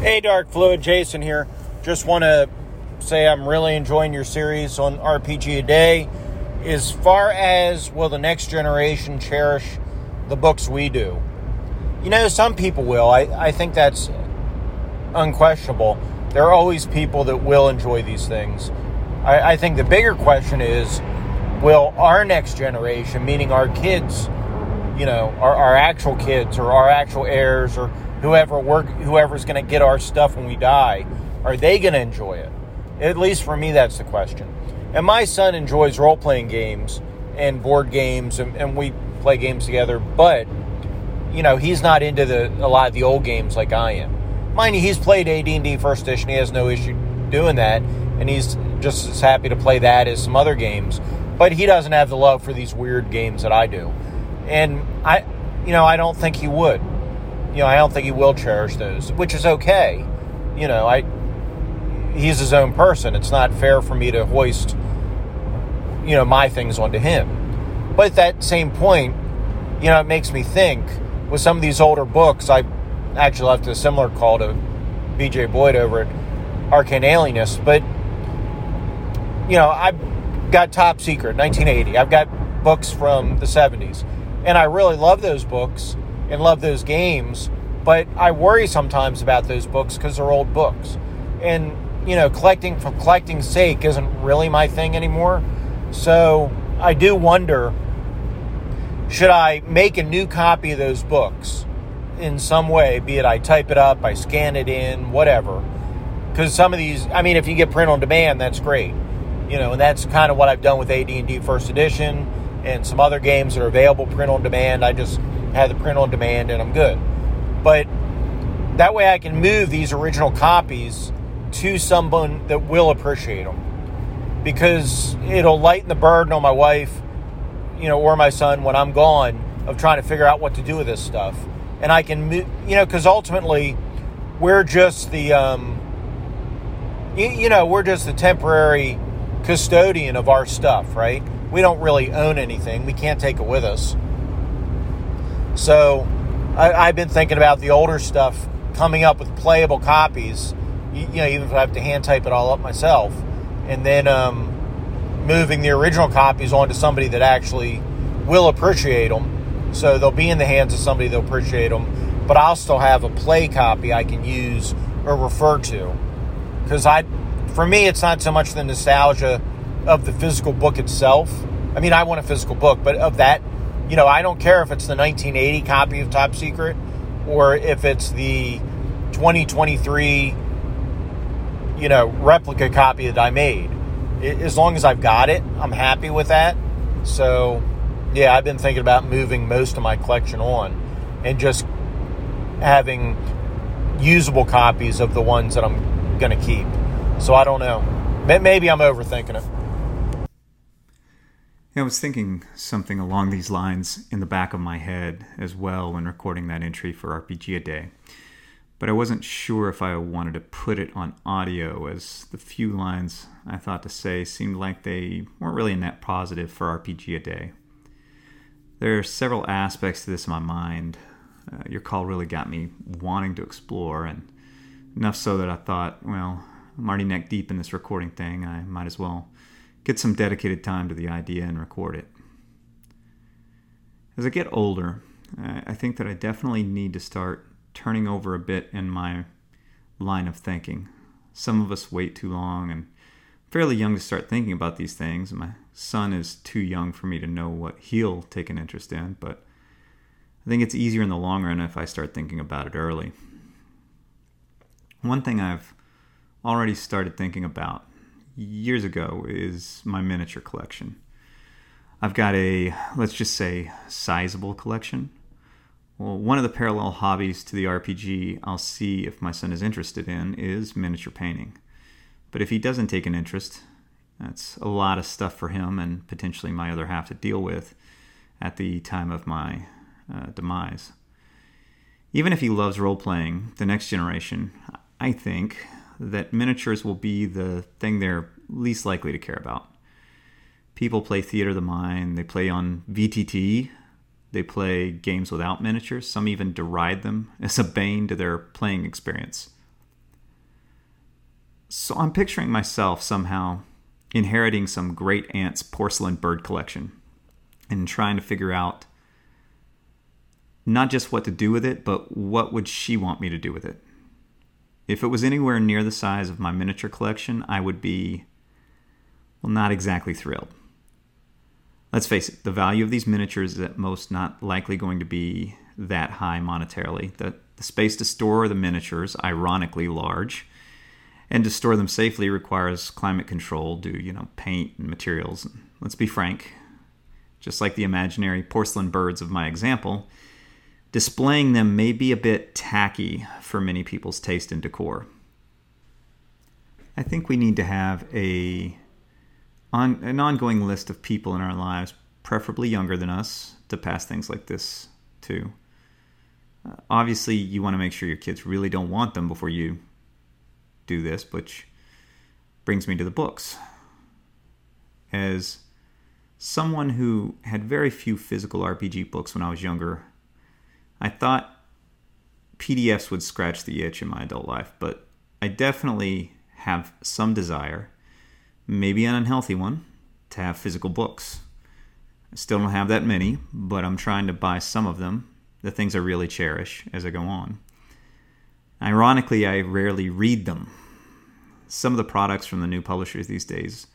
Hey, Dark Fluid, Jason here. Just want to say I'm really enjoying your series on RPG a Day. As far as will the next generation cherish the books we do? You know, some people will. I think that's unquestionable. There are always people that will enjoy these things. I think the bigger question is, will our next generation, meaning our kids, you know, our actual kids or our actual heirs or whoever's going to get our stuff when we die, are they going to enjoy it? At least for me, that's the question. And my son enjoys role-playing games and board games, and we play games together, but, you know, he's not into a lot of the old games like I am. Mind you, he's played AD&D First Edition. He has no issue doing that, and he's just as happy to play that as some other games, but he doesn't have the love for these weird games that I do. And I don't think he would. You know, I don't think he will cherish those, which is okay. You know, he's his own person. It's not fair for me to hoist, you know, my things onto him. But at that same point, you know, it makes me think, with some of these older books, I actually left a similar call to B. J. Boyd over at Arcane Alienist, but, you know, I've got Top Secret, 1980. I've got books from the 70s. And I really love those books and love those games, but I worry sometimes about those books because they're old books. And, you know, collecting for collecting's sake isn't really my thing anymore. So I do wonder, should I make a new copy of those books in some way, be it I type it up, I scan it in, whatever. Because some of these, I mean, if you get print on demand, that's great. You know, and that's kind of what I've done with AD&D First Edition and some other games that are available print on demand. I just have the print on demand and I'm good. But that way I can move these original copies to someone that will appreciate them, because it'll lighten the burden on my wife, you know, or my son when I'm gone, of trying to figure out what to do with this stuff. And I can, you know, because ultimately we're just the, we're just the temporary custodian of our stuff, right? We don't really own anything. We can't take it with us. So I've been thinking about the older stuff, coming up with playable copies, you know, even if I have to hand type it all up myself, and then moving the original copies on to somebody that actually will appreciate them. So they'll be in the hands of somebody that'll appreciate them, but I'll still have a play copy I can use or refer to. Because for me, it's not so much the nostalgia of the physical book itself. I mean, I want a physical book, but of that, you know, I don't care if it's the 1980 copy of Top Secret or if it's the 2023, you know, replica copy that I made. As long as I've got it, I'm happy with that. So, yeah, I've been thinking about moving most of my collection on and just having usable copies of the ones that I'm going to keep. So I don't know. Maybe I'm overthinking it. Yeah, I was thinking something along these lines in the back of my head as well when recording that entry for RPG a Day. But I wasn't sure if I wanted to put it on audio, as the few lines I thought to say seemed like they weren't really a net positive for RPG a Day. There are several aspects to this in my mind. Your call really got me wanting to explore, and enough so that I thought, well, I'm already neck deep in this recording thing. I might as well get some dedicated time to the idea and record it. As I get older, I think that I definitely need to start turning over a bit in my line of thinking. Some of us wait too long, and I'm fairly young to start thinking about these things. My son is too young for me to know what he'll take an interest in, but I think it's easier in the long run if I start thinking about it early. One thing I've already started thinking about years ago is my miniature collection. I've got a, let's just say, sizable collection. Well, one of the parallel hobbies to the RPG I'll see if my son is interested in is miniature painting. But if he doesn't take an interest, that's a lot of stuff for him and potentially my other half to deal with at the time of my demise. Even if he loves role-playing, the next generation, I think that miniatures will be the thing they're least likely to care about. People play theater of the mind, they play on VTT, they play games without miniatures. Some even deride them as a bane to their playing experience. So I'm picturing myself somehow inheriting some great aunt's porcelain bird collection and trying to figure out not just what to do with it, but what would she want me to do with it. If it was anywhere near the size of my miniature collection, I would be, well, not exactly thrilled. Let's face it, the value of these miniatures is at most not likely going to be that high monetarily. The space to store the miniatures, ironically large, and to store them safely requires climate control due, paint and materials. And let's be frank, just like the imaginary porcelain birds of my example, displaying them may be a bit tacky for many people's taste in decor. I think we need to have an ongoing list of people in our lives, preferably younger than us, to pass things like this to. Obviously, you want to make sure your kids really don't want them before you do this, which brings me to the books. As someone who had very few physical RPG books when I was younger, I thought PDFs would scratch the itch in my adult life, but I definitely have some desire, maybe an unhealthy one, to have physical books. I still don't have that many, but I'm trying to buy some of them, the things I really cherish as I go on. Ironically, I rarely read them. Some of the products from the new publishers these days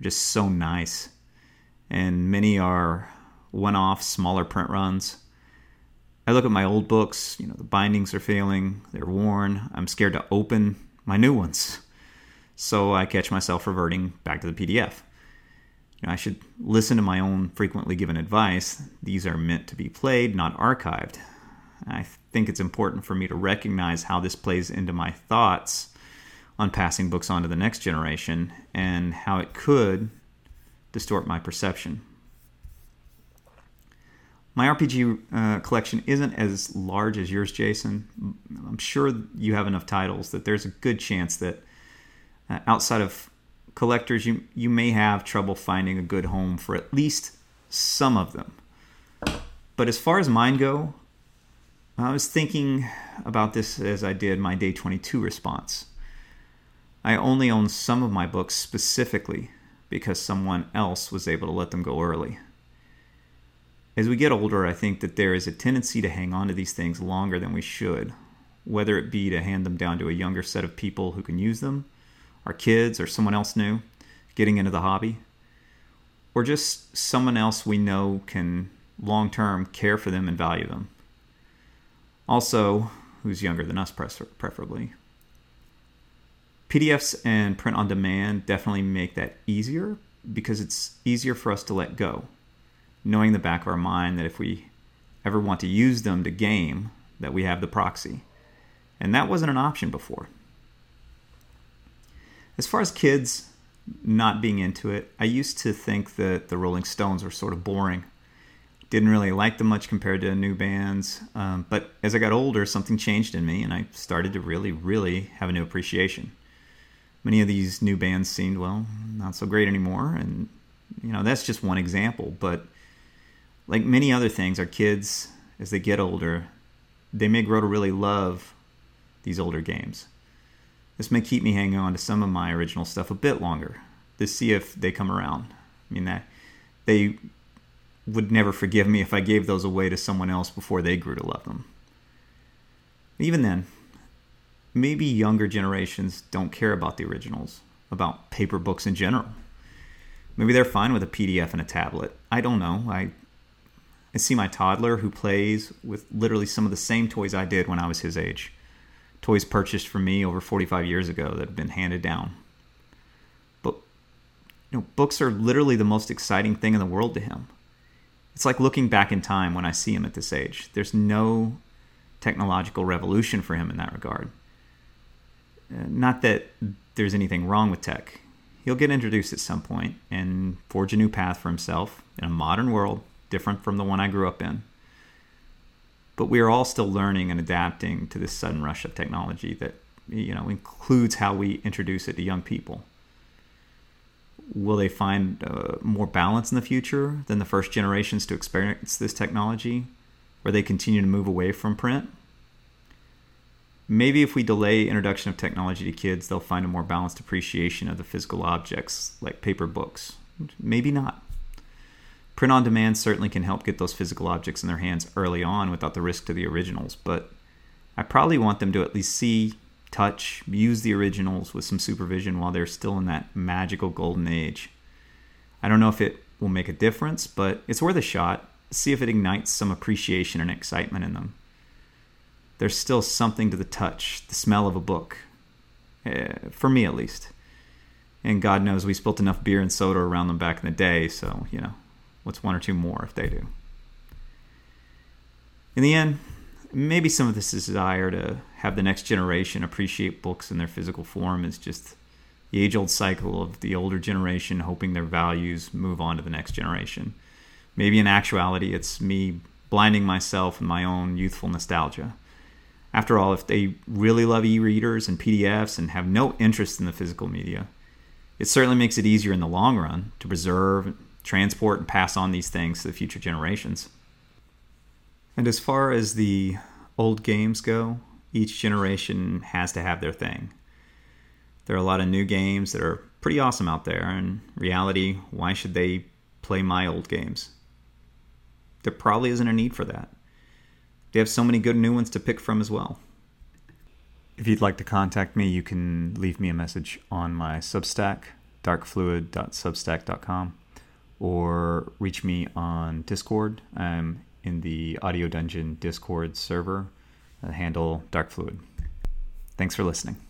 are just so nice, and many are one-off, smaller print runs. I look at my old books, the bindings are failing, they're worn, I'm scared to open my new ones. So I catch myself reverting back to the PDF. I should listen to my own frequently given advice. These are meant to be played, not archived. I think it's important for me to recognize how this plays into my thoughts on passing books on to the next generation and how it could distort my perception. My RPG collection isn't as large as yours, Jason. I'm sure you have enough titles that there's a good chance that outside of collectors, you may have trouble finding a good home for at least some of them. But as far as mine go, I was thinking about this as I did my Day 22 response. I only own some of my books specifically because someone else was able to let them go early. As we get older, I think that there is a tendency to hang on to these things longer than we should, whether it be to hand them down to a younger set of people who can use them, our kids or someone else new, getting into the hobby, or just someone else we know can long-term care for them and value them. Also, who's younger than us, preferably. PDFs and print-on-demand definitely make that easier because it's easier for us to let go, knowing in the back of our mind that if we ever want to use them to game, that we have the proxy. And that wasn't an option before. As far as kids not being into it, I used to think that the Rolling Stones were sort of boring. Didn't really like them much compared to new bands. But as I got older, something changed in me, and I started to really, really have a new appreciation. Many of these new bands seemed, not so great anymore. And, that's just one example. But like many other things, our kids, as they get older, they may grow to really love these older games. This may keep me hanging on to some of my original stuff a bit longer to see if they come around. I mean, that they would never forgive me if I gave those away to someone else before they grew to love them. Even then, maybe younger generations don't care about the originals, about paper books in general. Maybe they're fine with a PDF and a tablet. I don't know. I see my toddler who plays with literally some of the same toys I did when I was his age. Toys purchased for me over 45 years ago that have been handed down. But books are literally the most exciting thing in the world to him. It's like looking back in time when I see him at this age. There's no technological revolution for him in that regard. Not that there's anything wrong with tech. He'll get introduced at some point and forge a new path for himself in a modern world different from the one I grew up in. But we are all still learning and adapting to this sudden rush of technology that, includes how we introduce it to young people. Will they find more balance in the future than the first generations to experience this technology, or they continue to move away from print? Maybe if we delay introduction of technology to kids, they'll find a more balanced appreciation of the physical objects, like paper books. Maybe not. Print on demand certainly can help get those physical objects in their hands early on without the risk to the originals, but I probably want them to at least see, touch, use the originals with some supervision while they're still in that magical golden age. I don't know if it will make a difference, but it's worth a shot. See if it ignites some appreciation and excitement in them. There's still something to the touch, the smell of a book. For me, at least. And God knows we spilt enough beer and soda around them back in the day, so, you know, what's one or two more if they do? In the end, maybe some of this desire to have the next generation appreciate books in their physical form is just the age-old cycle of the older generation hoping their values move on to the next generation. Maybe in actuality, it's me blinding myself in my own youthful nostalgia. After all, if they really love e-readers and PDFs and have no interest in the physical media, it certainly makes it easier in the long run to preserve, transport, and pass on these things to the future generations. And as far as the old games go, each generation has to have their thing. There are a lot of new games that are pretty awesome out there. In reality, why should they play my old games? There probably isn't a need for that. They have so many good new ones to pick from as well. If you'd like to contact me, you can leave me a message on my Substack, darkfluid.substack.com, or reach me on Discord. I'm in the Audio Dungeon Discord server, handle darkfluid. Thanks for listening.